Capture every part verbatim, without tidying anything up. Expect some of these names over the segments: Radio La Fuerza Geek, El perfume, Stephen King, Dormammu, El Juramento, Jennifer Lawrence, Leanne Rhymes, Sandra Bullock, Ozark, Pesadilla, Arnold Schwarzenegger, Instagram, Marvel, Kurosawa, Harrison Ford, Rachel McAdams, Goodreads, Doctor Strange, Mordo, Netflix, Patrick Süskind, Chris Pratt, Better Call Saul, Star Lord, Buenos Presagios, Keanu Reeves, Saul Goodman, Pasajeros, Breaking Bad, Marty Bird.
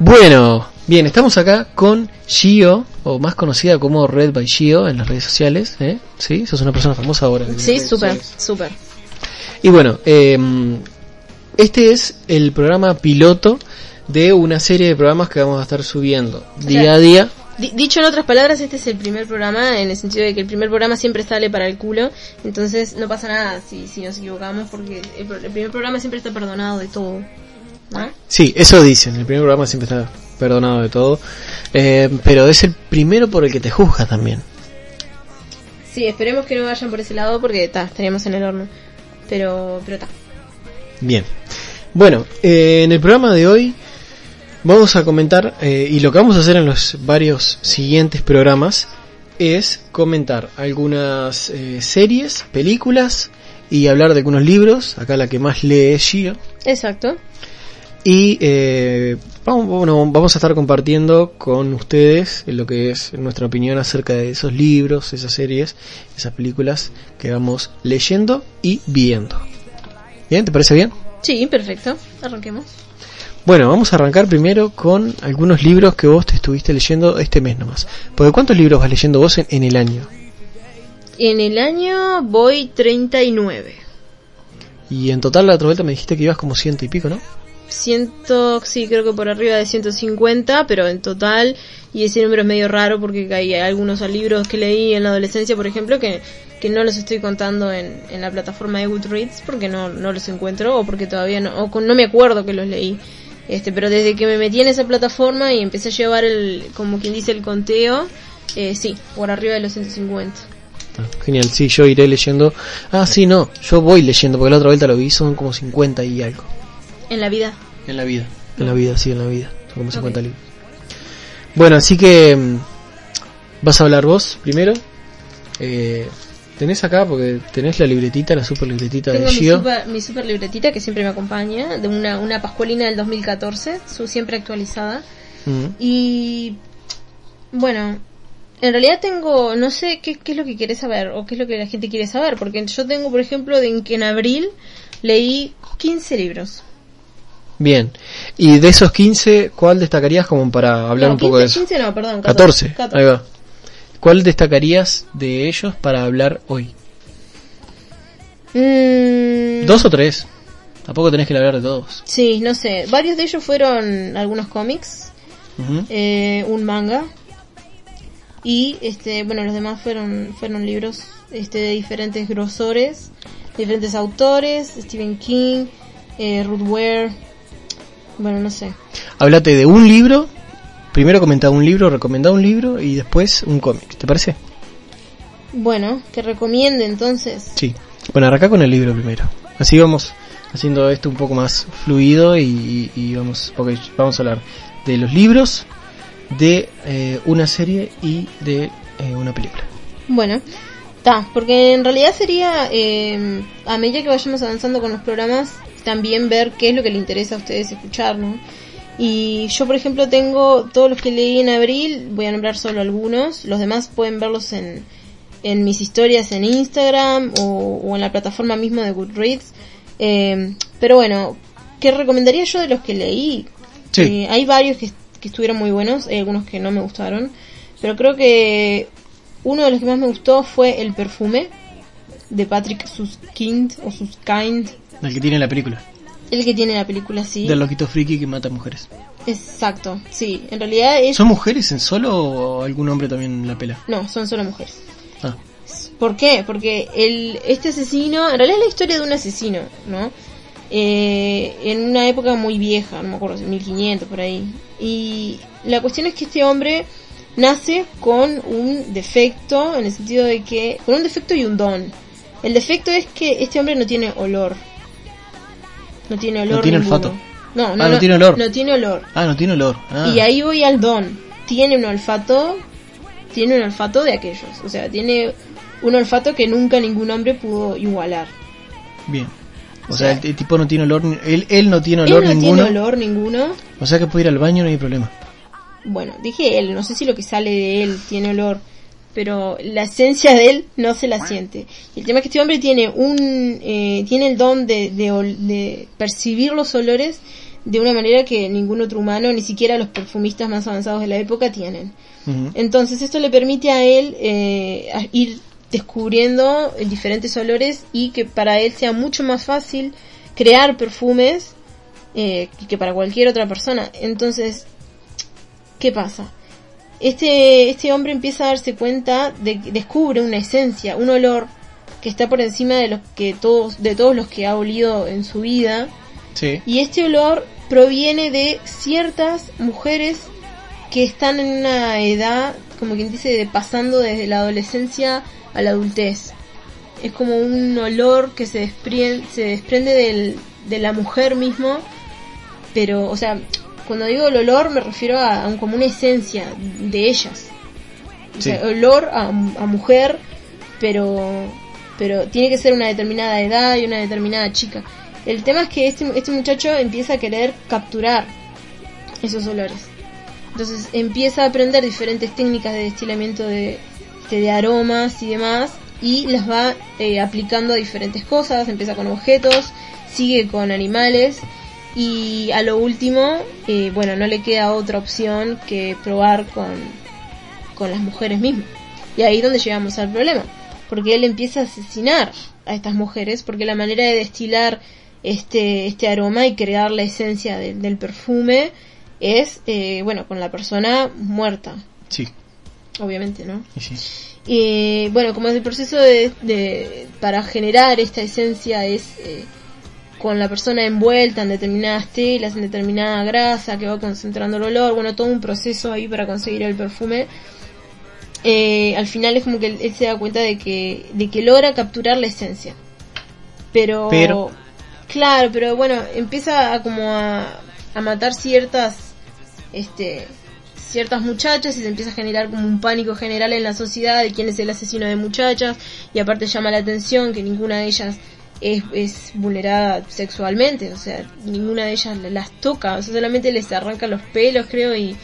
Bueno, bien, estamos acá con Gio, o más conocida como Red by Gio en las redes sociales, ¿eh? ¿Sí? Sos una persona famosa ahora. Sí, súper, súper. Y bueno, eh, este es el programa piloto de una serie de programas que vamos a estar subiendo día o sea, a día. D- dicho en otras palabras, este es el primer programa, en el sentido de que el primer programa siempre sale para el culo, entonces no pasa nada si, si nos equivocamos, porque el, pro- el primer programa siempre está perdonado de todo. ¿Ah? Sí, eso dicen, el primer programa siempre está perdonado de todo, eh, pero es el primero por el que te juzga también. Sí, esperemos que no vayan por ese lado porque ta, estaríamos en el horno, pero pero ta. Bien, bueno, eh, en el programa de hoy vamos a comentar, eh, y lo que vamos a hacer en los varios siguientes programas es comentar algunas eh, series, películas y hablar de algunos libros. Acá la que más lee es Gio. Exacto. Y eh, vamos, bueno, vamos a estar compartiendo con ustedes lo que es nuestra opinión acerca de esos libros, esas series, esas películas que vamos leyendo y viendo. ¿Bien? ¿Te parece bien? Sí, perfecto. Arranquemos. Bueno, vamos a arrancar primero con algunos libros que vos te estuviste leyendo este mes nomás. Porque ¿cuántos libros vas leyendo vos en, en el año? En el año voy treinta y nueve. Y en total la otra vuelta me dijiste que ibas como ciento y pico, ¿no? Ciento, sí, creo que por arriba de ciento cincuenta, pero en total. Y ese número es medio raro porque hay algunos libros que leí en la adolescencia, por ejemplo, que, que no los estoy contando en, en la plataforma de Goodreads porque no, no los encuentro, o porque todavía no, o con, no me acuerdo que los leí. Este, pero desde que me metí en esa plataforma y empecé a llevar el, como quien dice, el conteo, eh, sí, por arriba de los ciento cincuenta. Genial, sí, yo iré leyendo. Ah, sí, no, yo voy leyendo porque la otra vuelta lo vi, son como cincuenta y algo. En la vida. En la vida. En la vida, sí, en la vida. Son como cincuenta libros. Bueno, así que vas a hablar vos primero. Eh, tenés acá, porque tenés la libretita, la super libretita. Tengo de Gio. Mi super, mi super libretita que siempre me acompaña, de una, una pascualina del dos mil catorce, su, siempre actualizada. Uh-huh. Y bueno, en realidad tengo, no sé qué, qué es lo que querés saber o qué es lo que la gente quiere saber, porque yo tengo, por ejemplo, de que en abril leí quince libros. Bien, y de esos quince, ¿cuál destacarías como para hablar no, un poco quince, de eso? quince no, perdón, catorce. catorce, ahí va. ¿Cuál destacarías de ellos para hablar hoy? Mm. ¿Dos o tres? Tampoco tenés que hablar de todos. Sí, no sé, varios de ellos fueron algunos cómics, uh-huh. eh, un manga, y este, bueno, los demás fueron fueron libros este de diferentes grosores, diferentes autores, Stephen King, eh, Ruth Ware. Bueno, no sé. Háblate de un libro. Primero comentá un libro, recomendá un libro y después un cómic, ¿te parece? Bueno, que recomiende entonces. Sí. Bueno, arrancá con el libro primero. Así vamos haciendo esto un poco más fluido y, y, y vamos, okay, vamos a hablar de los libros, de eh, una serie y de eh, una película. Bueno, está, porque en realidad sería, eh, a medida que vayamos avanzando con los programas, también ver qué es lo que le interesa a ustedes escuchar, ¿no? Y yo, por ejemplo, tengo todos los que leí en abril, voy a nombrar solo algunos, los demás pueden verlos en, en mis historias en Instagram o, o en la plataforma misma de Goodreads, Eh, pero bueno, ¿qué recomendaría yo de los que leí? Sí. Eh, hay varios que, que estuvieron muy buenos, hay algunos que no me gustaron, pero creo que uno de los que más me gustó fue El perfume, de Patrick Süskind, o Süskind. El que tiene la película. El que tiene la película, sí. Del loquito friki que mata mujeres. Exacto, sí. En realidad es... ¿Son mujeres en solo o algún hombre también la pela? No, son solo mujeres. Ah. ¿Por qué? Porque el este asesino... En realidad es la historia de un asesino, ¿no? Eh, en una época muy vieja, no me acuerdo, mil quinientos por ahí. Y la cuestión es que este hombre nace con un defecto, en el sentido de que... Con un defecto y un don. El defecto es que este hombre no tiene olor. No tiene olor. No tiene ninguno. Olfato. No, no, ah, no, no tiene olor. No tiene olor. Ah, no tiene olor. Ah. Y ahí voy al don. Tiene un olfato, tiene un olfato de aquellos. O sea, tiene un olfato que nunca ningún hombre pudo igualar. Bien. O, o sea, sea, el tipo no tiene olor, él, él no tiene olor él no ninguno. Tiene olor ninguno. O sea que puede ir al baño, no hay problema. Bueno, dije él, no sé si lo que sale de él tiene olor, pero la esencia de él no se la siente. El tema es que este hombre tiene un eh, tiene el don de, de, de percibir los olores de una manera que ningún otro humano, ni siquiera los perfumistas más avanzados de la época, tienen. Uh-huh. Entonces esto le permite a él eh, ir descubriendo diferentes olores, y que para él sea mucho más fácil crear perfumes eh, que para cualquier otra persona. Entonces, ¿qué pasa? Este este hombre empieza a darse cuenta de que descubre una esencia, un olor que está por encima de los que todos de todos los que ha olido en su vida. Sí. Y este olor proviene de ciertas mujeres que están en una edad, como quien dice, de pasando desde la adolescencia a la adultez. Es como un olor que se desprende, se desprende del, de la mujer mismo, pero, o sea, cuando digo el olor me refiero a, a un, como una esencia de ellas. O sí. sea, olor a, a mujer, pero pero tiene que ser una determinada edad y una determinada chica. El tema es que este, este muchacho empieza a querer capturar esos olores. Entonces empieza a aprender diferentes técnicas de destilamiento de, de, de aromas y demás, y las va eh, aplicando a diferentes cosas. Empieza con objetos, sigue con animales, y a lo último, eh, bueno, no le queda otra opción que probar con, con las mujeres mismas. Y ahí es donde llegamos al problema, porque él empieza a asesinar a estas mujeres, porque la manera de destilar este este aroma y crear la esencia de, del perfume es, eh, bueno, con la persona muerta. Sí. Obviamente, ¿no? Sí. Eh, bueno, como es el proceso de, de para generar esta esencia es... Eh, con la persona envuelta en determinadas telas, en determinada grasa que va concentrando el olor, bueno, todo un proceso ahí para conseguir el perfume. Eh, al final es como que él, él se da cuenta de que de que logra capturar la esencia, pero, pero. claro, pero bueno, empieza a como a, a matar ciertas este ciertas muchachas, y se empieza a generar como un pánico general en la sociedad de quién es el asesino de muchachas, y aparte llama la atención que ninguna de ellas Es, es vulnerada sexualmente, o sea, ninguna de ellas las toca, o sea, solamente les arranca los pelos, creo, y,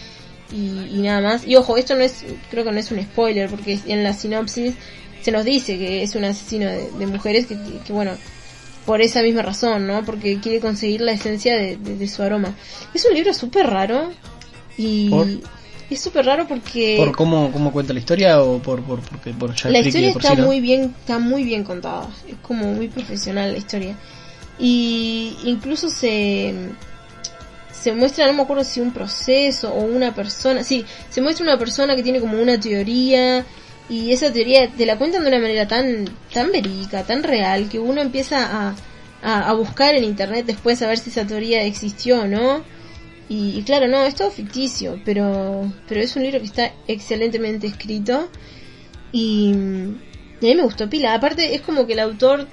y, y nada más. Y ojo, esto no es, creo que no es un spoiler, porque en la sinopsis se nos dice que es un asesino de, de mujeres, que, que, que bueno, por esa misma razón, ¿no? Porque quiere conseguir la esencia de, de, de su aroma. Es un libro súper raro, y... ¿Por? Es súper raro porque... ¿Por cómo, cómo cuenta la historia o por, por, porque, por ya? La historia por está, sí, ¿no? muy bien, está muy bien contada. Es como muy profesional la historia. Y incluso se se muestra, no me acuerdo si un proceso o una persona... Sí, se muestra una persona que tiene como una teoría, y esa teoría te la cuentan de una manera tan tan verídica, tan real, que uno empieza a, a, a buscar en internet después a ver si esa teoría existió o no. Y, y claro, no, es todo ficticio, pero pero es un libro que está excelentemente escrito, y, y a mí me gustó pila. Aparte es como que el autor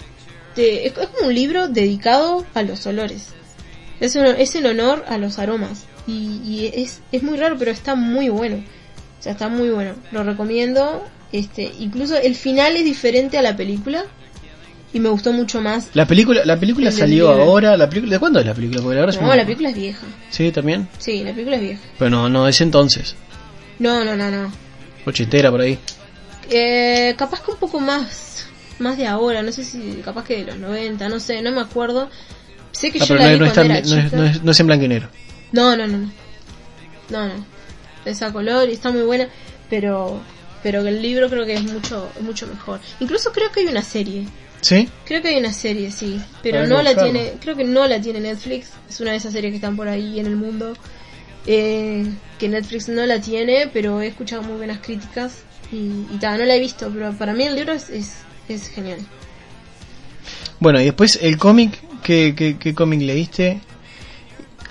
te, es, es como un libro dedicado a los olores, es un, es en honor a los aromas, y, y es es muy raro, pero está muy bueno. O sea, está muy bueno, lo recomiendo. Este, incluso el final es diferente a la película, y me gustó mucho más. La película la película salió ahora, la película, ¿de cuándo es la película? Porque ahora no, la película es vieja. ¿Sí, también? Sí, la película es vieja. Pero no, no es entonces. No, no, no, no. Ochentera por ahí. Eh, capaz que un poco más más de ahora, no sé si capaz que de los noventa, no sé, no me acuerdo. Sé que ah, yo la no, vi no cuando era chica. No es, no es en blanco y negro. No, no, no, no. No, no. Es a color y está muy buena, pero pero el libro creo que es mucho mucho mejor. Incluso creo que hay una serie. ¿Sí? Creo que hay una serie, sí, pero no la tiene, creo que no la tiene Netflix. Es una de esas series que están por ahí en el mundo. Eh, que Netflix no la tiene, pero he escuchado muy buenas críticas y, y tal, no la he visto, pero para mí el libro es es, es genial. Bueno, y después el cómic, ¿qué, qué, qué cómic leíste?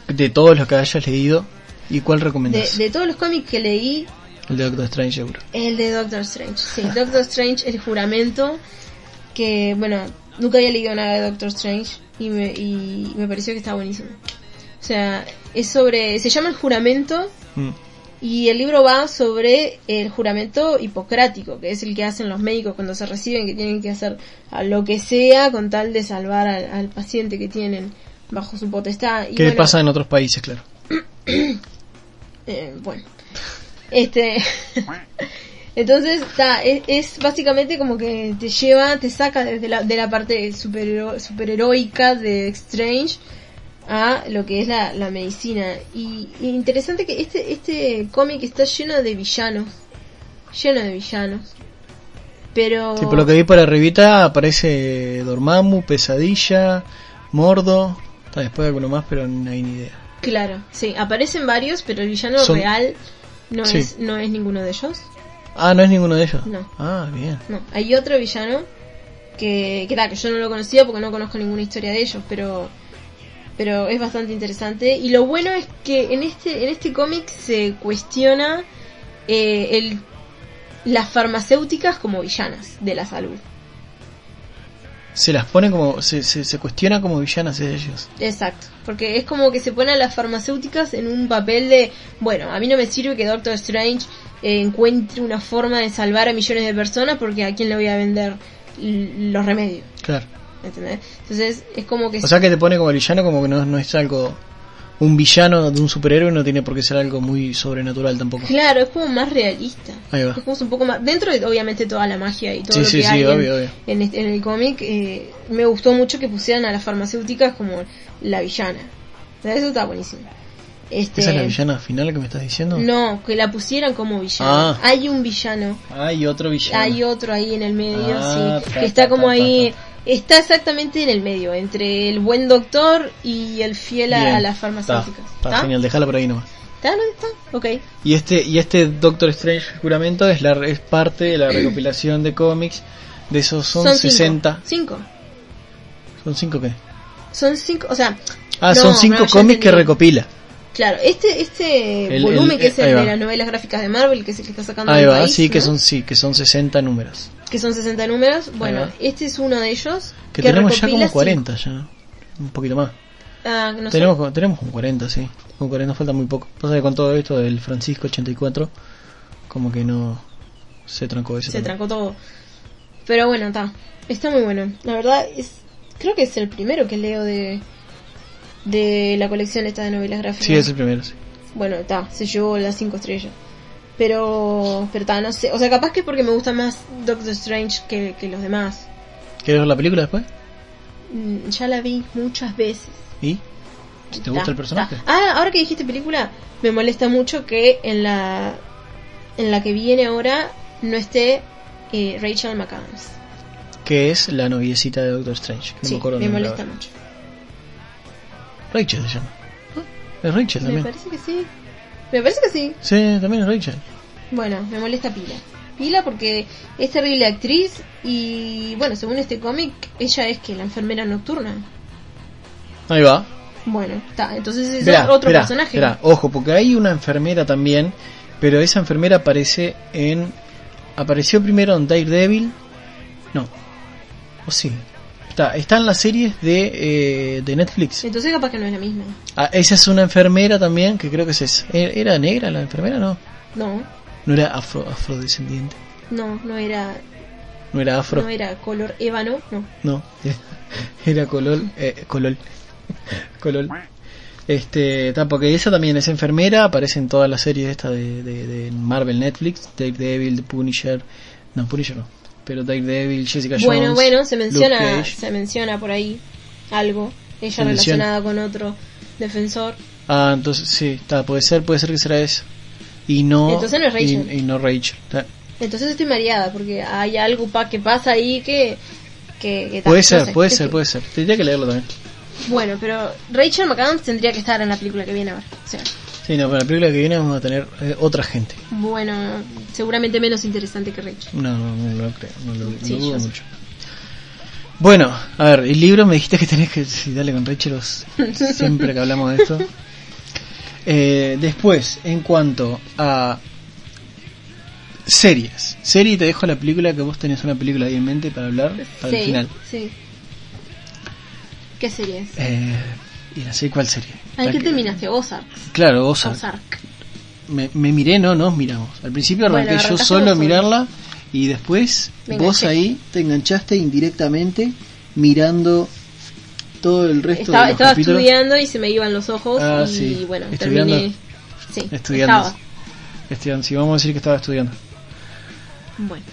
De todos los que hayas leído, ¿y cuál recomendás? De, de todos los cómics que leí, el de Doctor Strange, seguro. El de Doctor Strange, sí, Doctor Strange, El Juramento, que bueno, nunca había leído nada de Doctor Strange y me, y me pareció que estaba buenísimo. O sea, es sobre, se llama El Juramento, mm. y el libro va sobre el juramento hipocrático, que es el que hacen los médicos cuando se reciben, que tienen que hacer a lo que sea con tal de salvar al, al paciente que tienen bajo su potestad. Y ¿qué bueno, pasa en otros países, claro? eh, bueno, este, entonces ta, es, es básicamente como que te lleva, te saca desde la, de la parte superhero, superheroica de Strange a lo que es la, la medicina. Y, y interesante que este este cómic está lleno de villanos, lleno de villanos. Pero sí, por lo que vi por arribita aparece Dormammu, Pesadilla, Mordo, está después de alguno más, pero no hay ni idea. Claro, sí, aparecen varios, pero el villano Son... real no sí. es no es ninguno de ellos. Ah, no es ninguno de ellos. No. Ah, bien. No, hay otro villano que que, claro, que yo no lo conocía porque no conozco ninguna historia de ellos, pero pero es bastante interesante. Y lo bueno es que en este en este cómic se cuestiona eh, el las farmacéuticas como villanas de la salud. Se las pone como se, se se cuestiona como villanas de ellos. Exacto, porque es como que se ponen las farmacéuticas en un papel de, bueno, a mí no me sirve que Doctor Strange eh, encuentre una forma de salvar a millones de personas porque a quién le voy a vender l- los remedios. Claro. ¿Entendés? Entonces es como que o sea que te pone como villano, como que no, no es algo, un villano de un superhéroe no tiene por qué ser algo muy sobrenatural tampoco. Claro, es como más realista. Ahí va. Es como un poco más dentro de obviamente toda la magia y todo sí, lo sí, que sí, hay obvio, en, obvio. En, este, en el cómic. Eh, me gustó mucho que pusieran a las farmacéuticas como la villana. Eso está buenísimo. Este, ¿esa es la villana final que me estás diciendo? No, que la pusieran como villana. Ah. Hay un villano. Hay otro villano. Hay otro ahí en el medio, ah, sí, ta, que está como ta, ta, ahí. Ta, ta. Está exactamente en el medio, entre el buen doctor y el fiel a, a las farmacéuticas. Está genial, déjala por ahí nomás. ¿Está? ¿No está? Ok. Y este, y este Doctor Strange Juramento es la es parte de la recopilación de cómics. De esos son, son cinco. sesenta. ¿Cinco? ¿Son cinco qué? Son cinco, o sea... Ah, no, son cinco cómics que recopila. Claro, este este el, volumen el, que es el de las novelas gráficas de Marvel, que es el que está sacando ahí el va, país, sí, ¿no? que son sí, que son sesenta números. Que son sesenta números, bueno, este es uno de ellos. Que, que tenemos ya como cuarenta, sí. ya, un poquito más. Ah, no tenemos, sé. Como, tenemos como cuarenta, sí, como cuarenta, nos falta muy poco. Pasa que con todo esto del Francisco ochenta y cuatro, como que no se trancó eso. Se también. trancó todo. Pero bueno, está, está muy bueno. La verdad, es creo que es el primero que leo de... de la colección esta de novelas gráficas. Sí, es el primero, sí. Bueno, está, se llevó las cinco estrellas. Pero, pero está, no sé. O sea, capaz que es porque me gusta más Doctor Strange que, que los demás. ¿Quieres ver la película después? Mm, ya la vi muchas veces. ¿Y? ¿Te ta, gusta el personaje? Ta. Ah, ahora que dijiste película, me molesta mucho que en la en la que viene ahora no esté eh, Rachel McAdams. Que es la noviecita de Doctor Strange. No sí, me, acuerdo me molesta mucho. Rachel se llama. Es Rachel también. Me parece que sí. Me parece que sí. Sí, también es Rachel. Bueno, me molesta pila. Pila porque es terrible actriz y, bueno, según este cómic, ella es que la enfermera nocturna. Ahí va. Bueno, está. Entonces es verá, otro verá, personaje. Verá. Ojo, porque hay una enfermera también, pero esa enfermera aparece en... Apareció primero en Daredevil. No. ¿O sí? Está, está en las series de, eh, de Netflix. Entonces capaz que no es la misma. Ah, esa es una enfermera también, que creo que es esa. ¿Era negra la enfermera? No. No. ¿No era afro, afrodescendiente? No, no era... ¿No era afro? No era color ébano, no. No, era color... Eh, color. color. Este, está, porque esa también es enfermera, aparece en todas las series estas de, de, de Marvel, Netflix, Daredevil, Punisher... No, Punisher no. pero Daredevil, Jessica Jones. Bueno, bueno, se menciona, se menciona por ahí algo, ella se relacionada menciona. con otro defensor. Ah, entonces sí, está, puede ser, puede ser que será eso. Y no, entonces no es Rachel. Y, y no Rachel. Ta. Entonces estoy mareada porque hay algo pa que pasa ahí que que, que puede ser, no sé, puede ser, que... puede ser. Tendría que leerlo también. Bueno, pero Rachel McAdams tendría que estar en la película que viene ahora. O sea, sí, no, para la película que viene vamos a tener eh, otra gente. Bueno, seguramente menos interesante que Rachel. No, no, no lo creo, no lo, sí, lo dudo mucho. Bueno, a ver, el libro me dijiste que tenés que... Sí, dale con Rachel, os, siempre que hablamos de esto. Eh, después, en cuanto a series. Serie, te dejo la película, que vos tenés una película ahí en mente para hablar, para sí, el final. Sí. ¿Qué serie es? Eh, y no sé cuál serie. ¿A qué que... terminaste? Ozark. Claro, Ozark. Ozark. Me, me miré, no, nos miramos. Al principio arranqué bueno, yo solo a mirarla y después me vos enganché. ahí te enganchaste indirectamente mirando todo el resto estaba, de los estaba capítulos. Estudiando y se me iban los ojos ah, y sí. bueno, estudiando. terminé sí, estudiando. Estaba. Estudiando, sí, vamos a decir que estaba estudiando. Bueno.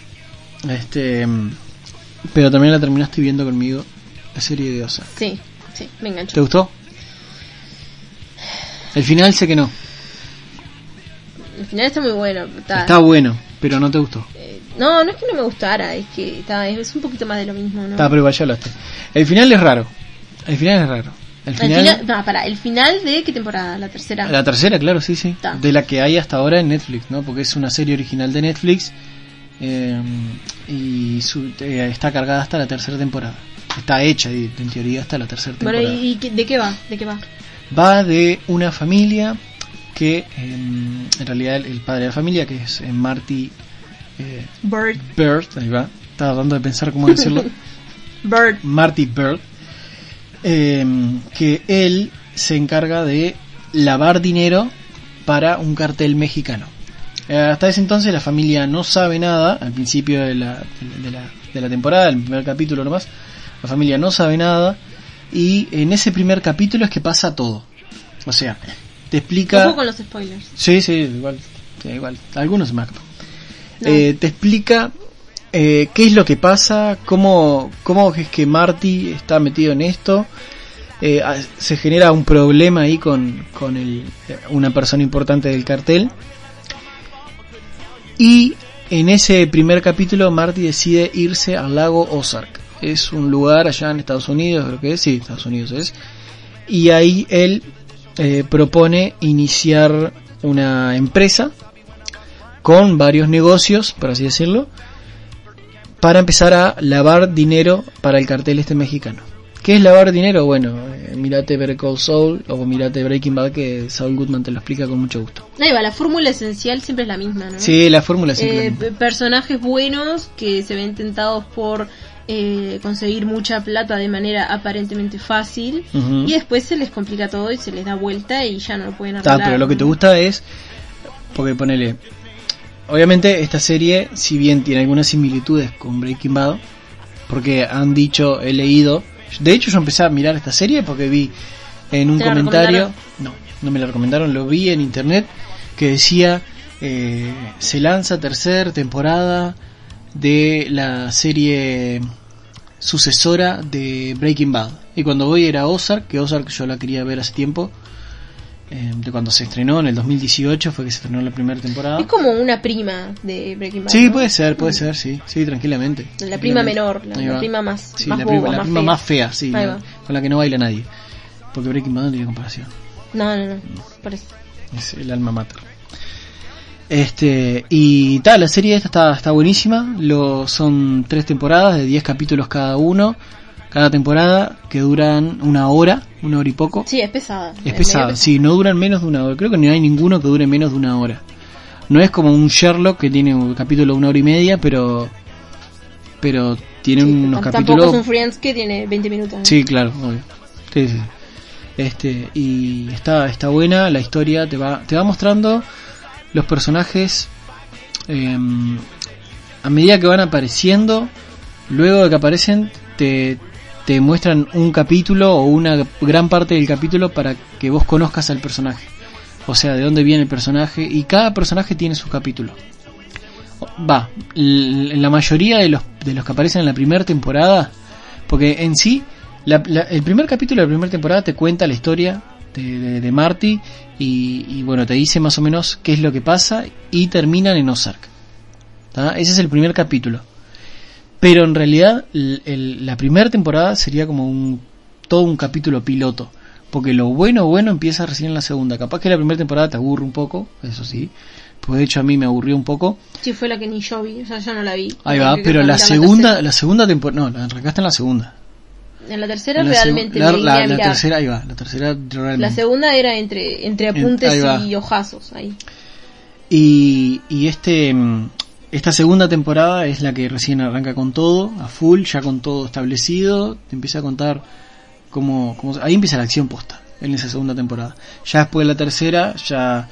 Este, pero también la terminaste viendo conmigo, la serie de Ozark. Sí, sí, me enganchó. ¿Te gustó? El final sé que no. El final está muy bueno. Está, está bueno, pero no te gustó. Eh, no, no es que no me gustara, es que está, es un poquito más de lo mismo, ¿no? Está, pero igual ya hablaste. El final es raro. El final es raro. El final, el final, no, para, ¿el final de qué temporada? ¿La tercera? La tercera, claro, sí, sí. Ta. De la que hay hasta ahora en Netflix, ¿no? Porque es una serie original de Netflix eh, y su, eh, está cargada hasta la tercera temporada. Está hecha, en teoría, hasta la tercera temporada. Bueno, ¿y, y de qué va? ¿De qué va? Va de una familia que, eh, en realidad, el, el padre de la familia, que es eh, Marty eh, Bird. Bird, ahí va. Estaba tratando de pensar cómo decirlo. Bird. Marty Bird. Eh, que él se encarga de lavar dinero para un cartel mexicano. Eh, hasta ese entonces la familia no sabe nada. Al principio de la, de la, de la temporada, el primer capítulo nomás, la familia no sabe nada. Y en ese primer capítulo es que pasa todo. O sea, te explica... Ojo con los spoilers. Sí, sí, igual. Sí, igual. Algunos más. No. Eh, te explica... Eh, qué es lo que pasa, cómo, cómo es que Marty está metido en esto, eh, se genera un problema ahí con, con el, una persona importante del cartel, y en ese primer capítulo Marty decide irse al lago Ozark, es un lugar allá en Estados Unidos, creo que es, sí, Estados Unidos es, y ahí él eh, propone iniciar una empresa con varios negocios, por así decirlo, para empezar a lavar dinero para el cartel este mexicano. ¿Qué es lavar dinero? Bueno, eh, mirate Better Call Saul o mirate Breaking Bad, que Saul Goodman te lo explica con mucho gusto. Ahí va, la fórmula esencial siempre es la misma, ¿no? Sí, la fórmula siempre eh, es la misma. Personajes buenos que se ven tentados por eh, conseguir mucha plata de manera aparentemente fácil, uh-huh. y después se les complica todo y se les da vuelta y ya no lo pueden arreglar. Ah, pero lo que te gusta es, porque ponele... Obviamente esta serie, si bien tiene algunas similitudes con Breaking Bad, porque han dicho, he leído... De hecho yo empecé a mirar esta serie porque vi en un comentario... No, no me la recomendaron, lo vi en internet, que decía, eh, se lanza tercera temporada de la serie sucesora de Breaking Bad. Y cuando voy era Ozark, que Ozark yo la quería ver hace tiempo... Eh, de cuando se estrenó en el dos mil dieciocho fue que se estrenó la primera temporada. Es como una prima de Breaking Bad. Sí, ¿no? puede ser, puede ser, sí, sí, tranquilamente. La prima menor, la, la prima más, sí, más la boba, la más prima fea. más fea, sí, la, con la que no baila nadie, porque Breaking Bad no tiene comparación. No, no, no, por eso. Es el alma mater. Este y tal, la serie esta está, está buenísima. Lo son tres temporadas de diez capítulos cada uno. Cada temporada que duran una hora, una hora y poco. Sí, es pesada. Es pesada, sí, no duran menos de una hora. Creo que no hay ninguno que dure menos de una hora. No es como un Sherlock que tiene un capítulo de una hora y media, pero pero tiene sí, unos tampoco capítulos... Tampoco es un Friends que tiene veinte minutos. ¿No? Sí, claro, obvio. Sí, sí. Este, y está está buena la historia, te va te va mostrando los personajes eh, a medida que van apareciendo, luego de que aparecen te... te muestran un capítulo o una gran parte del capítulo para que vos conozcas al personaje. O sea, de dónde viene el personaje. Y cada personaje tiene su capítulo. va, la mayoría de los de los que aparecen en la primera temporada, porque en sí la, la, el primer capítulo de la primera temporada te cuenta la historia de, de, de Marty y, y bueno, te dice más o menos qué es lo que pasa y terminan en Ozark. ¿Tá? Ese es el primer capítulo, pero en realidad el, el, la primera temporada sería como un todo un capítulo piloto, porque lo bueno bueno empieza recién en la segunda. Capaz que la primera temporada te aburre un poco, eso sí, pues de hecho a mí me aburrió un poco. Sí, fue la que ni yo vi, o sea, yo no la vi. Ahí va, pero la segunda, la segunda temporada, no, la arrancaste en la segunda. En la tercera en la realmente seg- la, la, la tercera, ahí va, la tercera realmente. La segunda era entre entre apuntes en, y ojazos ahí. Y y este esta segunda temporada es la que recién arranca con todo, a full, ya con todo establecido, te empieza a contar cómo cómo ahí empieza la acción posta en esa segunda temporada. Ya después de la tercera ya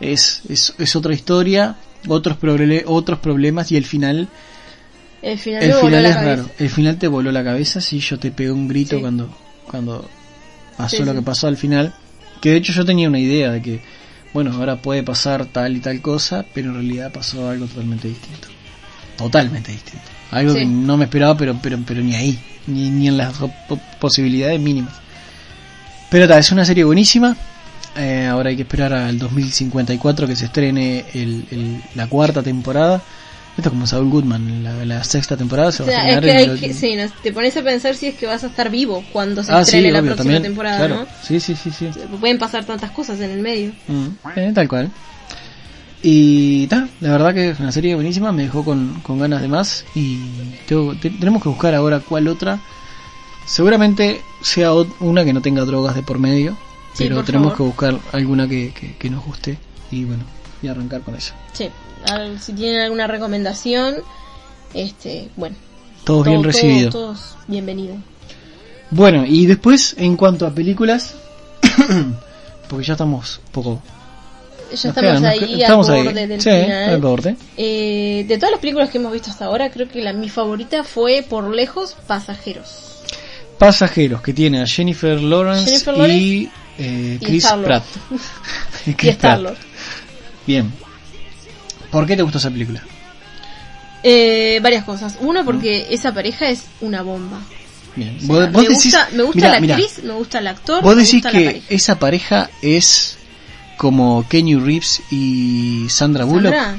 Es, es es otra historia, otros proble- otros problemas y el final el final, el final es raro. El final te voló la cabeza, sí, yo te pegué un grito sí. cuando cuando pasó sí, lo sí. que pasó al final, que de hecho yo tenía una idea de que bueno, ahora puede pasar tal y tal cosa, pero en realidad pasó algo totalmente distinto. Totalmente distinto. Algo sí. que no me esperaba, pero pero pero ni ahí, ni ni en las posibilidades mínimas. Pero ta, es una serie buenísima. Eh, ahora hay que esperar al dos mil cincuenta y cuatro que se estrene el, el, la cuarta temporada. Esto es como Saul Goodman, la, la sexta temporada se o sea, va a estrenar. Es que hay que, el... sí, no, te pones a pensar si es que vas a estar vivo cuando se ah, estrene sí, la obvio, próxima también, temporada, claro. ¿no? Sí, sí, sí, sí. Pueden pasar tantas cosas en el medio. Mm, eh, tal cual. Y ta, la verdad que es una serie buenísima, me dejó con, con ganas de más y tengo, te, tenemos que buscar ahora cuál otra. Seguramente sea ot- una que no tenga drogas de por medio. Pero sí, tenemos favor. que buscar alguna que, que, que nos guste y bueno, y arrancar con eso. Sí, a ver si tienen alguna recomendación, este, bueno. Todos todo, bien recibidos. Todo, todos bienvenidos. Bueno, y después en cuanto a películas, porque ya estamos un poco... Ya estamos, quedan, ahí qued- estamos al borde ahí. del sí, final. Al borde. Eh, de todas las películas que hemos visto hasta ahora, creo que la mi favorita fue, por lejos, Pasajeros. Pasajeros, que tiene a Jennifer Lawrence, Jennifer Lawrence y... Eh, Chris Pratt. Chris Pratt. Bien. ¿Por qué te gustó esa película? Eh, varias cosas. Una, porque ¿Mm? esa pareja es una bomba. Bien. O sea, ¿Vos, vos me, decís, gusta, me gusta mirá, la actriz, mirá. me gusta el actor. Vos decís que pareja. esa pareja es como Keanu Reeves y Sandra Bullock. ¿Sandra?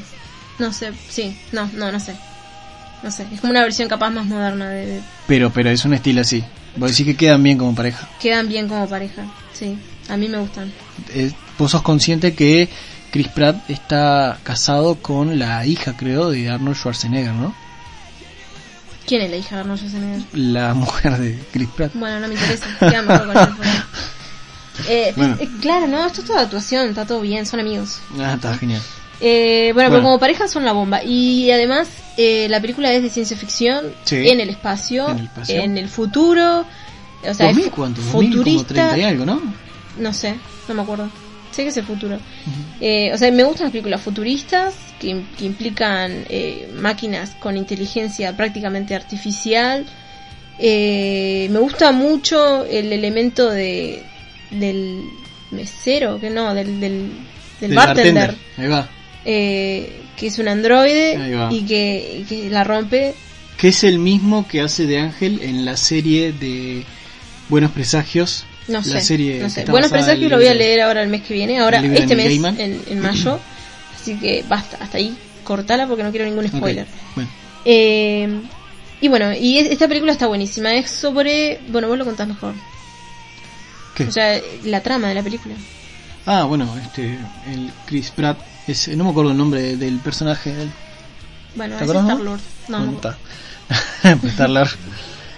No sé, sí, no, no, no sé. No sé, es como una versión capaz más moderna de... de... Pero, pero es un estilo así. Vos decís que quedan bien como pareja. Quedan bien como pareja, sí. A mí me gustan. Eh, vos sos consciente que Chris Pratt está casado con la hija, creo, de Arnold Schwarzenegger, ¿no? ¿Quién es la hija de Arnold Schwarzenegger? La mujer de Chris Pratt. Bueno, no me interesa. Queda mejor con él por ahí. Eh, bueno. eh, Claro, no, esto es toda actuación, está todo bien, son amigos. Ah, está genial. Eh, bueno, bueno, pero como pareja son la bomba. Y además, eh, la película es de ciencia ficción, sí, en el espacio, en el, espacio. En el futuro. O sea, ¿dos mil cuánto? futurista, y algo, ¿no? No sé, no me acuerdo. Sé que es el futuro. Uh-huh. Eh, o sea, me gustan las películas futuristas que, que implican eh, máquinas con inteligencia prácticamente artificial. Eh, me gusta mucho el elemento de del mesero, que no, del, del, del, del bartender. bartender. Ahí va. Eh, que es un androide y que, que la rompe, que es el mismo que hace de Ángel en la serie de Buenos Presagios. No sé, la serie no sé. Buenos Presagios lo voy a leer ahora el mes que viene, ahora este mes en, en mayo, así que basta, hasta ahí, cortala porque no quiero ningún spoiler. Okay. Bueno. Eh, y bueno, y es, esta película está buenísima, es sobre, bueno, vos lo contás mejor. ¿Qué? O sea, la trama de la película. Ah, bueno, este, el Chris Pratt es, no me acuerdo el nombre del personaje. Bueno, es Star Lord. No, no. Star Lord.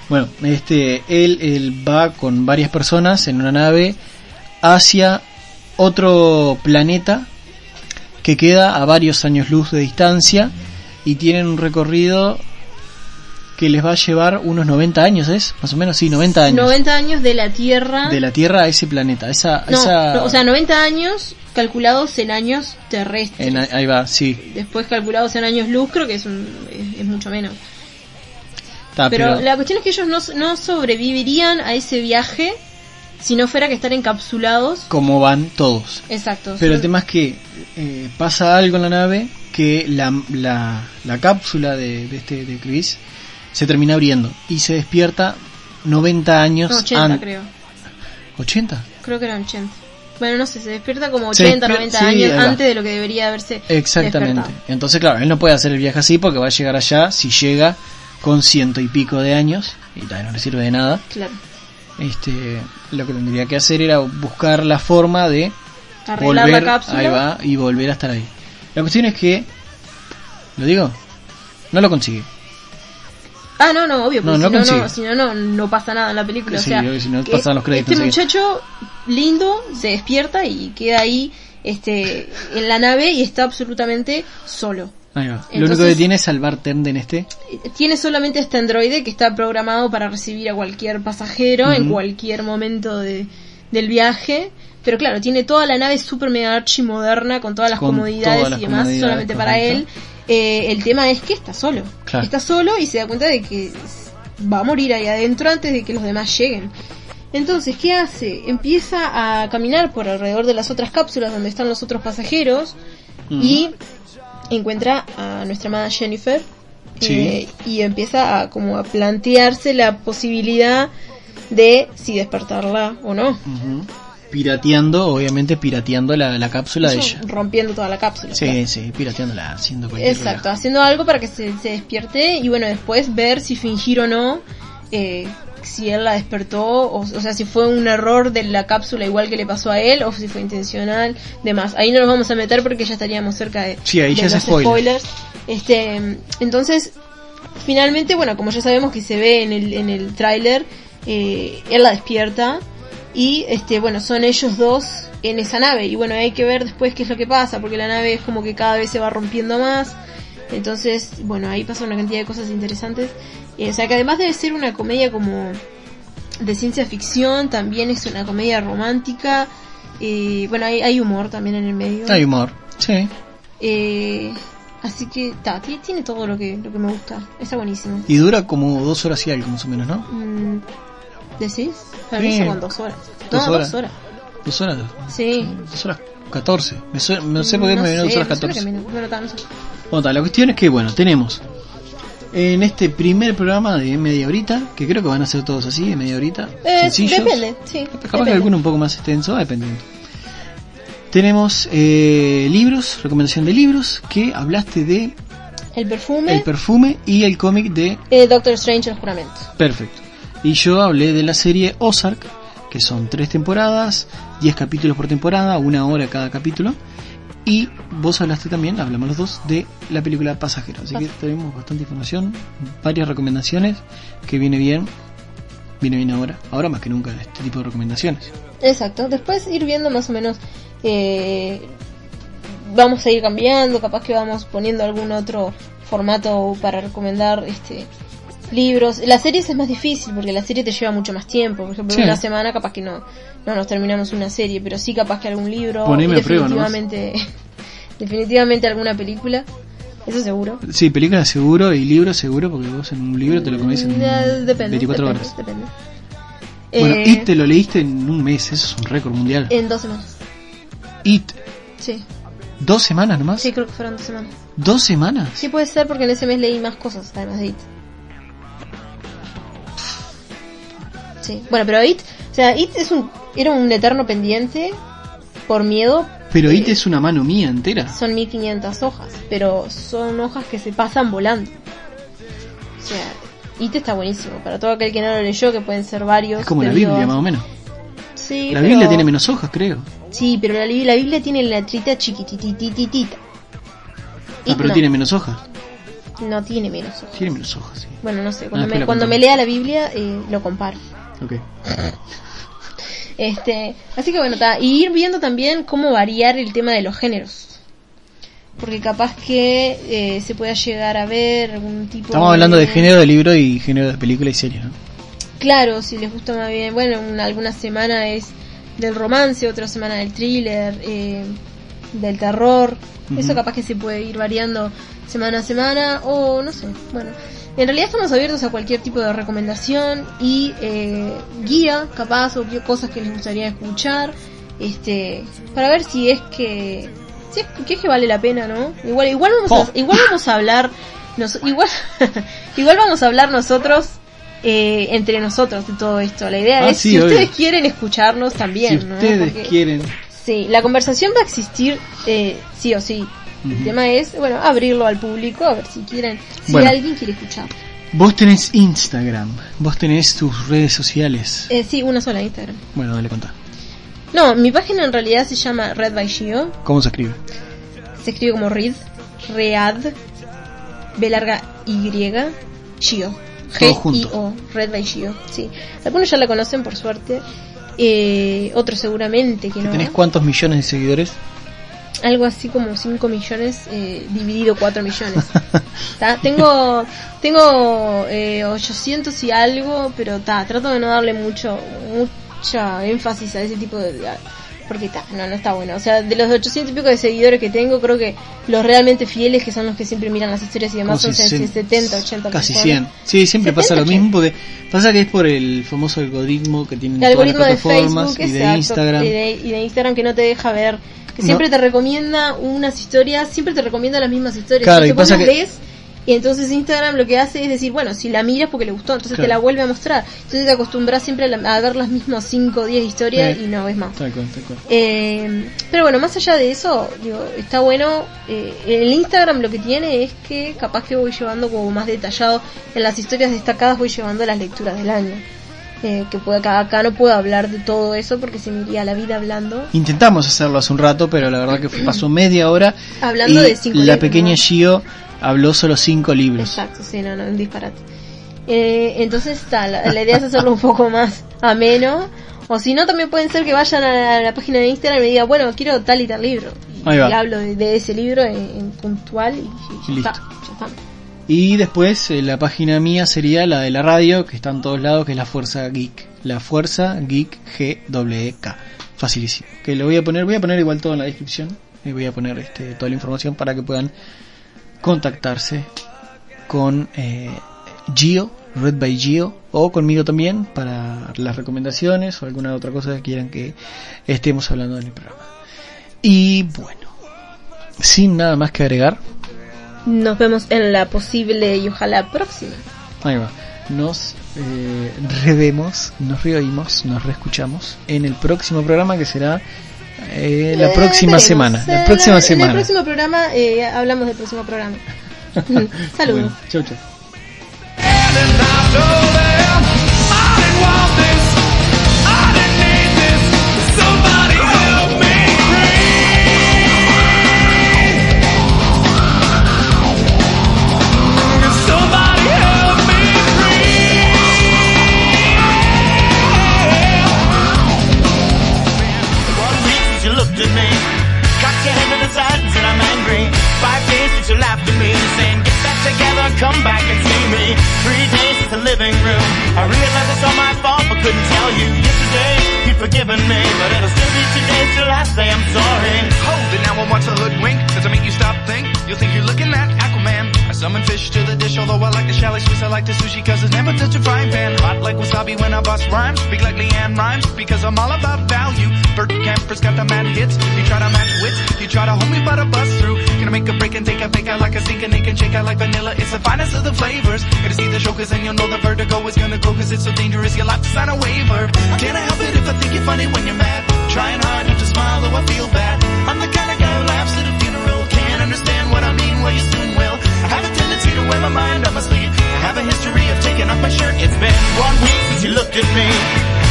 Bueno, este, él, él va con varias personas en una nave hacia otro planeta que queda a varios años luz de distancia y tienen un recorrido que les va a llevar unos noventa años, ¿es? Más o menos, sí, noventa años. noventa años de la Tierra. De la Tierra a ese planeta. Esa, no, esa... No, o sea, noventa años calculados en años terrestres. En, ahí va, sí. Después calculados en años luz, creo que es, un, es, es mucho menos. Ta, pero, pero la cuestión es que ellos no, no sobrevivirían a ese viaje si no fuera que estar encapsulados. Como van todos. Exacto. Pero sí. El tema es que eh, pasa algo en la nave que la, la, la cápsula de, de este de Chris se termina abriendo y se despierta noventa años... No, ochenta an- creo. ¿ochenta? Creo que eran ochenta. Bueno, no sé, se despierta como ochenta, despi- noventa sí, años antes de lo que debería haberse. Exactamente. Despertado. Entonces, claro, él no puede hacer el viaje así porque va a llegar allá, si llega, con ciento y pico de años, y también no le sirve de nada. Claro. Este, lo que tendría que hacer era buscar la forma de arreglar volver, la cápsula. Ahí va, y volver a estar ahí. La cuestión es que, lo digo, no lo consigue. Ah, no, no, obvio, porque no, no si, no, si no, no, no pasa nada en la película. Sí, o sea, si no pasan los créditos. Este muchacho lindo se despierta y queda ahí este, en la nave y está absolutamente solo. Ahí va. Entonces, lo único que tiene es salvar Tende en este. Tiene solamente este androide que está programado para recibir a cualquier pasajero uh-huh. en cualquier momento de, del viaje. Pero claro, tiene toda la nave super mega archi moderna con todas las con comodidades todas las y demás comodidades, solamente correcto. Para él. Eh, el tema es que está solo. Claro. Está solo y se da cuenta de que va a morir ahí adentro antes de que los demás lleguen. Entonces, ¿qué hace? Empieza a caminar por alrededor de las otras cápsulas donde están los otros pasajeros uh-huh. y encuentra a nuestra amada Jennifer sí. eh, y empieza a como a plantearse la posibilidad de si despertarla o no. Uh-huh. Pirateando, obviamente pirateando la, la cápsula Eso, de ella. Rompiendo toda la cápsula. Sí, claro. sí, pirateándola, haciendo cualquier cosa. Exacto, relajo. Haciendo algo para que se, se despierte y bueno, después ver si fingir o no, eh, si él la despertó, o, o sea, si fue un error de la cápsula igual que le pasó a él, o si fue intencional, demás. Ahí no nos vamos a meter porque ya estaríamos cerca de, sí, ahí de ya los es spoilers. spoilers. Este, entonces, finalmente, bueno, como ya sabemos que se ve en el, en el tráiler, eh, él la despierta. Y este bueno, son ellos dos en esa nave. Y bueno, hay que ver después qué es lo que pasa, porque la nave es como que cada vez se va rompiendo más. Entonces, bueno, ahí pasa una cantidad de cosas interesantes. Eh, o sea que además debe ser una comedia como de ciencia ficción, también es una comedia romántica. Eh, bueno, hay, hay humor también en el medio. Hay humor, sí. Eh, así que ta, t- tiene todo lo que, lo que me gusta. Está buenísimo. Y dura como dos horas y algo más o menos, ¿no? Mm. ¿Decís? Para mí son dos horas. No, dos horas. Dos horas. Dos horas. Sí. Dos horas catorce. Me suena, no sé por qué no me vino dos horas catorce. Me, no tanto. Bueno, ta, la cuestión es que, bueno, tenemos en este primer programa de media horita, que creo que van a ser todos así, de media horita. Eh, sencillos. Depende, sí. Capaz depende. Que alguno un poco más extenso, dependiendo. Tenemos eh, libros, recomendación de libros, que hablaste de... El perfume. El perfume y el cómic de... Eh, Doctor Strange, El Juramento. Perfecto. Y yo hablé de la serie Ozark, que son tres temporadas, diez capítulos por temporada, una hora cada capítulo. Y vos hablaste también, hablamos los dos, de la película Pasajeros. Así Pas- que tenemos bastante información, varias recomendaciones, que viene bien, viene bien ahora, ahora más que nunca este tipo de recomendaciones. Exacto, después ir viendo más o menos, eh, vamos a ir cambiando, capaz que vamos poniendo algún otro formato para recomendar este... libros, las series es más difícil porque la serie te lleva mucho más tiempo, por ejemplo sí. Una semana capaz que no, no nos terminamos una serie, pero sí capaz que algún libro, poneme definitivamente, definitivamente alguna película, eso seguro. Sí, película seguro y libro seguro porque vos en un libro te lo comés en depende, veinticuatro depende, horas. Depende. Bueno, eh, It te lo leíste en un mes, eso es un récord mundial. En dos semanas. It. Sí. ¿Dos semanas nomás? Sí, creo que fueron dos semanas. ¿Dos semanas? Sí puede ser porque en ese mes leí más cosas además de It. Sí. Bueno, pero It, o sea, It es un, era un eterno pendiente por miedo. Pero eh, It es una mano mía entera. Son mil quinientas hojas, pero son hojas que se pasan volando. O sea, It está buenísimo. Para todo aquel que no lo leyó, que pueden ser varios. Es como la Biblia, más o menos. Sí, la pero... Biblia tiene menos hojas, creo. Sí, pero la, la Biblia tiene la letrita chiquititititita. Ah, pero no. Tiene menos hojas. No tiene menos hojas. Tiene menos hojas, sí. Bueno, no sé, cuando, ah, me, cuando me lea la Biblia eh, lo comparo. Okay. Este, así que bueno, ta, y ir viendo también cómo variar el tema de los géneros. Porque capaz que eh, se pueda llegar a ver algún tipo. Estamos de... hablando de género de libro y género de película y serie, ¿no? Claro, si les gusta más bien, bueno, una, alguna semana es del romance, otra semana del thriller, eh, del terror. Uh-huh. Eso capaz que se puede ir variando semana a semana o no sé, bueno. En realidad estamos abiertos a cualquier tipo de recomendación y eh, guía, capaz, o cosas que les gustaría escuchar, este, para ver si es que, si es que, es que vale la pena, ¿no? Igual, igual vamos oh. a, igual vamos a hablar, nos, igual, igual vamos a hablar nosotros. Eh, entre nosotros de todo esto. La idea ah, es sí, si ustedes obvio. quieren escucharnos también, si ¿no? ustedes Porque, quieren. Sí, la conversación va a existir eh, sí o sí. Uh-huh. El tema es, bueno, abrirlo al público, a ver si quieren, si bueno, alguien quiere escuchar. Vos tenés Instagram, vos tenés tus redes sociales. Eh, sí, una sola, Instagram. Bueno, dale, contá. No, mi página en realidad se llama Red by Gio. ¿Cómo se escribe? Se escribe como Red, Read, B larga Y, Gio. G I O, Red by Gio, sí. Algunos ya la conocen, por suerte, eh, otros seguramente que no. ¿Tenés cuántos millones de seguidores? Algo así como cinco millones eh, dividido cuatro millones. ¿Tá? Tengo tengo eh, ochocientos y algo, pero ta, trato de no darle mucho mucha énfasis a ese tipo de... Porque ta, no, no está bueno. O sea, de los ochocientos y pico de seguidores que tengo, creo que los realmente fieles, que son los que siempre miran las historias y demás, como son si setenta, ochenta. Casi cien. Sí, siempre setenta, pasa lo mismo, porque pasa que es por el famoso algoritmo que tienen todas las plataformas de Facebook, y de exacto, Instagram. Y de, y de Instagram, que no te deja ver. Que siempre no. te recomienda unas historias, siempre te recomienda las mismas historias. Claro, y pasa que... Lees, y entonces Instagram lo que hace es decir, bueno, si la miras porque le gustó, entonces claro. te la vuelve a mostrar. Entonces te acostumbras siempre a, la, a ver las mismas cinco o diez historias eh, y no ves más. Tal cual, tal cual. Eh, pero bueno, más allá de eso, digo, está bueno. Eh, el Instagram lo que tiene es que capaz que voy llevando como más detallado, en las historias destacadas voy llevando las lecturas del año. Eh, que puedo, acá, acá no puedo hablar de todo eso porque se me iría la vida hablando. Intentamos hacerlo hace un rato, pero la verdad que fue, pasó media hora hablando y de cinco la libros, pequeña ¿no? Gio... Habló solo cinco libros. Exacto, sí, no, no, un disparate. Eh, entonces está, la, la idea es hacerlo un poco más ameno. O si no, también pueden ser que vayan a la, a la página de Instagram y me digan, bueno, quiero tal y tal libro. Y, y hablo de, de ese libro en, en puntual y, y ya, listo. Está, ya está. Y después eh, la página mía sería la de la radio, que está en todos lados, que es La Fuerza Geek. La Fuerza Geek, G W E K. Facilísimo. Que lo voy a poner, voy a poner igual todo en la descripción. Y voy a poner este, toda la información para que puedan... contactarse con eh, Gio, Red by Gio, o conmigo también para las recomendaciones o alguna otra cosa que quieran que estemos hablando en el programa. Y bueno, sin nada más que agregar, nos vemos en la posible y ojalá próxima. Ahí va, nos eh, revemos, nos reoímos, nos reescuchamos en el próximo programa, que será Eh, la próxima eh, semana la próxima la, semana en el próximo programa eh, hablamos del próximo programa. Saludos. Bueno, chau chau. Come back and see me. Three days to the living room. I realize it's all my fault, but couldn't tell you. Yesterday, you'd forgiven me, but it'll still be two days till I say I'm sorry. Hold it, now I watch a hoodwink. Does it make you stop, think? You'll think you're looking at Aquaman. I summon fish to the dish, although I like the chalet Swiss. I like the sushi, cause it's never touched a frying pan. Hot like wasabi when I bust rhymes. Speak like Leanne Rhymes, because I'm all about value. Bert Camper's got the mad hits. You try to match wits, you try to hold me, but I bust through. Gonna make a break and take a fake. I like a sink and they can shake. I like vanilla. It's the finest of the flavors. Gonna see the show, cause then you'll know the vertigo is gonna go, cause it's so dangerous. Your life's on a waiver. Can I help it if I think you're funny when you're mad? Trying hard not to smile, though I feel bad. I'm the kind of guy who laughs at a funeral. Can't understand what I mean, well you soon will. I have a tendency to wear my mind on my sleeve. I have a history of taking off my shirt. It's been one week since you looked at me.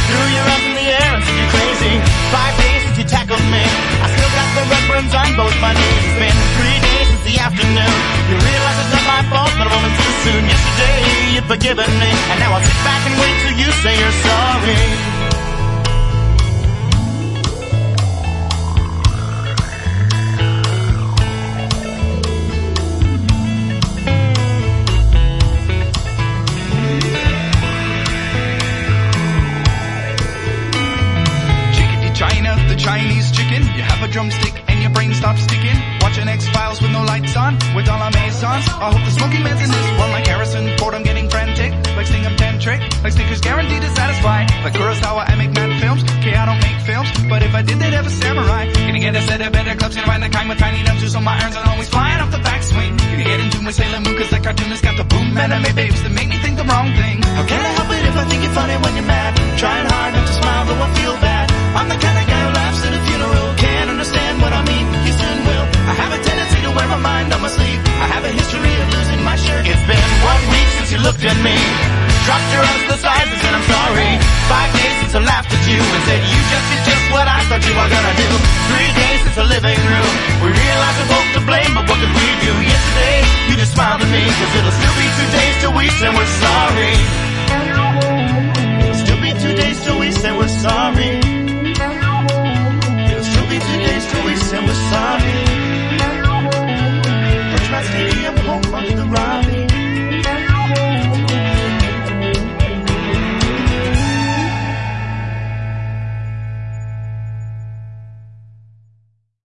Threw your arms in the air and said you're crazy. Five days since you tackled me. I still got the rug burns on both my knees. It's been three days the afternoon. You realize it's not my fault, but a woman's too soon. Yesterday you'd forgiven me, and now I'll sit back and wait till you say you're sorry. Chicken to China, the Chinese chicken. You have a drumstick and your brain stops sticking. Watching X-Files with no lights on, with all our masons. I hope the smoking man's in this one like Harrison Ford. like Snickers, guaranteed to satisfy. Like Kurosawa, I make mad films. Okay, I don't make films, but if I did, they'd have a samurai. Gonna get a set of better clubs, gonna find the kind with tiny numbs, so my irons are always flying off the backswing. Gonna get into my Sailor Moon, cause that cartoonist got the boom anime babes that make me think the wrong thing. How can I help it if I think you're funny when you're mad? Trying hard not to smile, though I feel bad. I'm the kind of guy who laughs at a funeral. Can't understand what I mean, you soon will. I have a tendency to wear my mind on my sleeve. I have a history of losing my shirt. It's been one week since you looked at me. Dropped your ostracizes and I'm sorry. Five days since I laughed at you and said you just did just what I thought you were gonna do. Three days since the living room. We realized we're both to blame, but what did we do? Yesterday, you just smiled at me, cause it'll still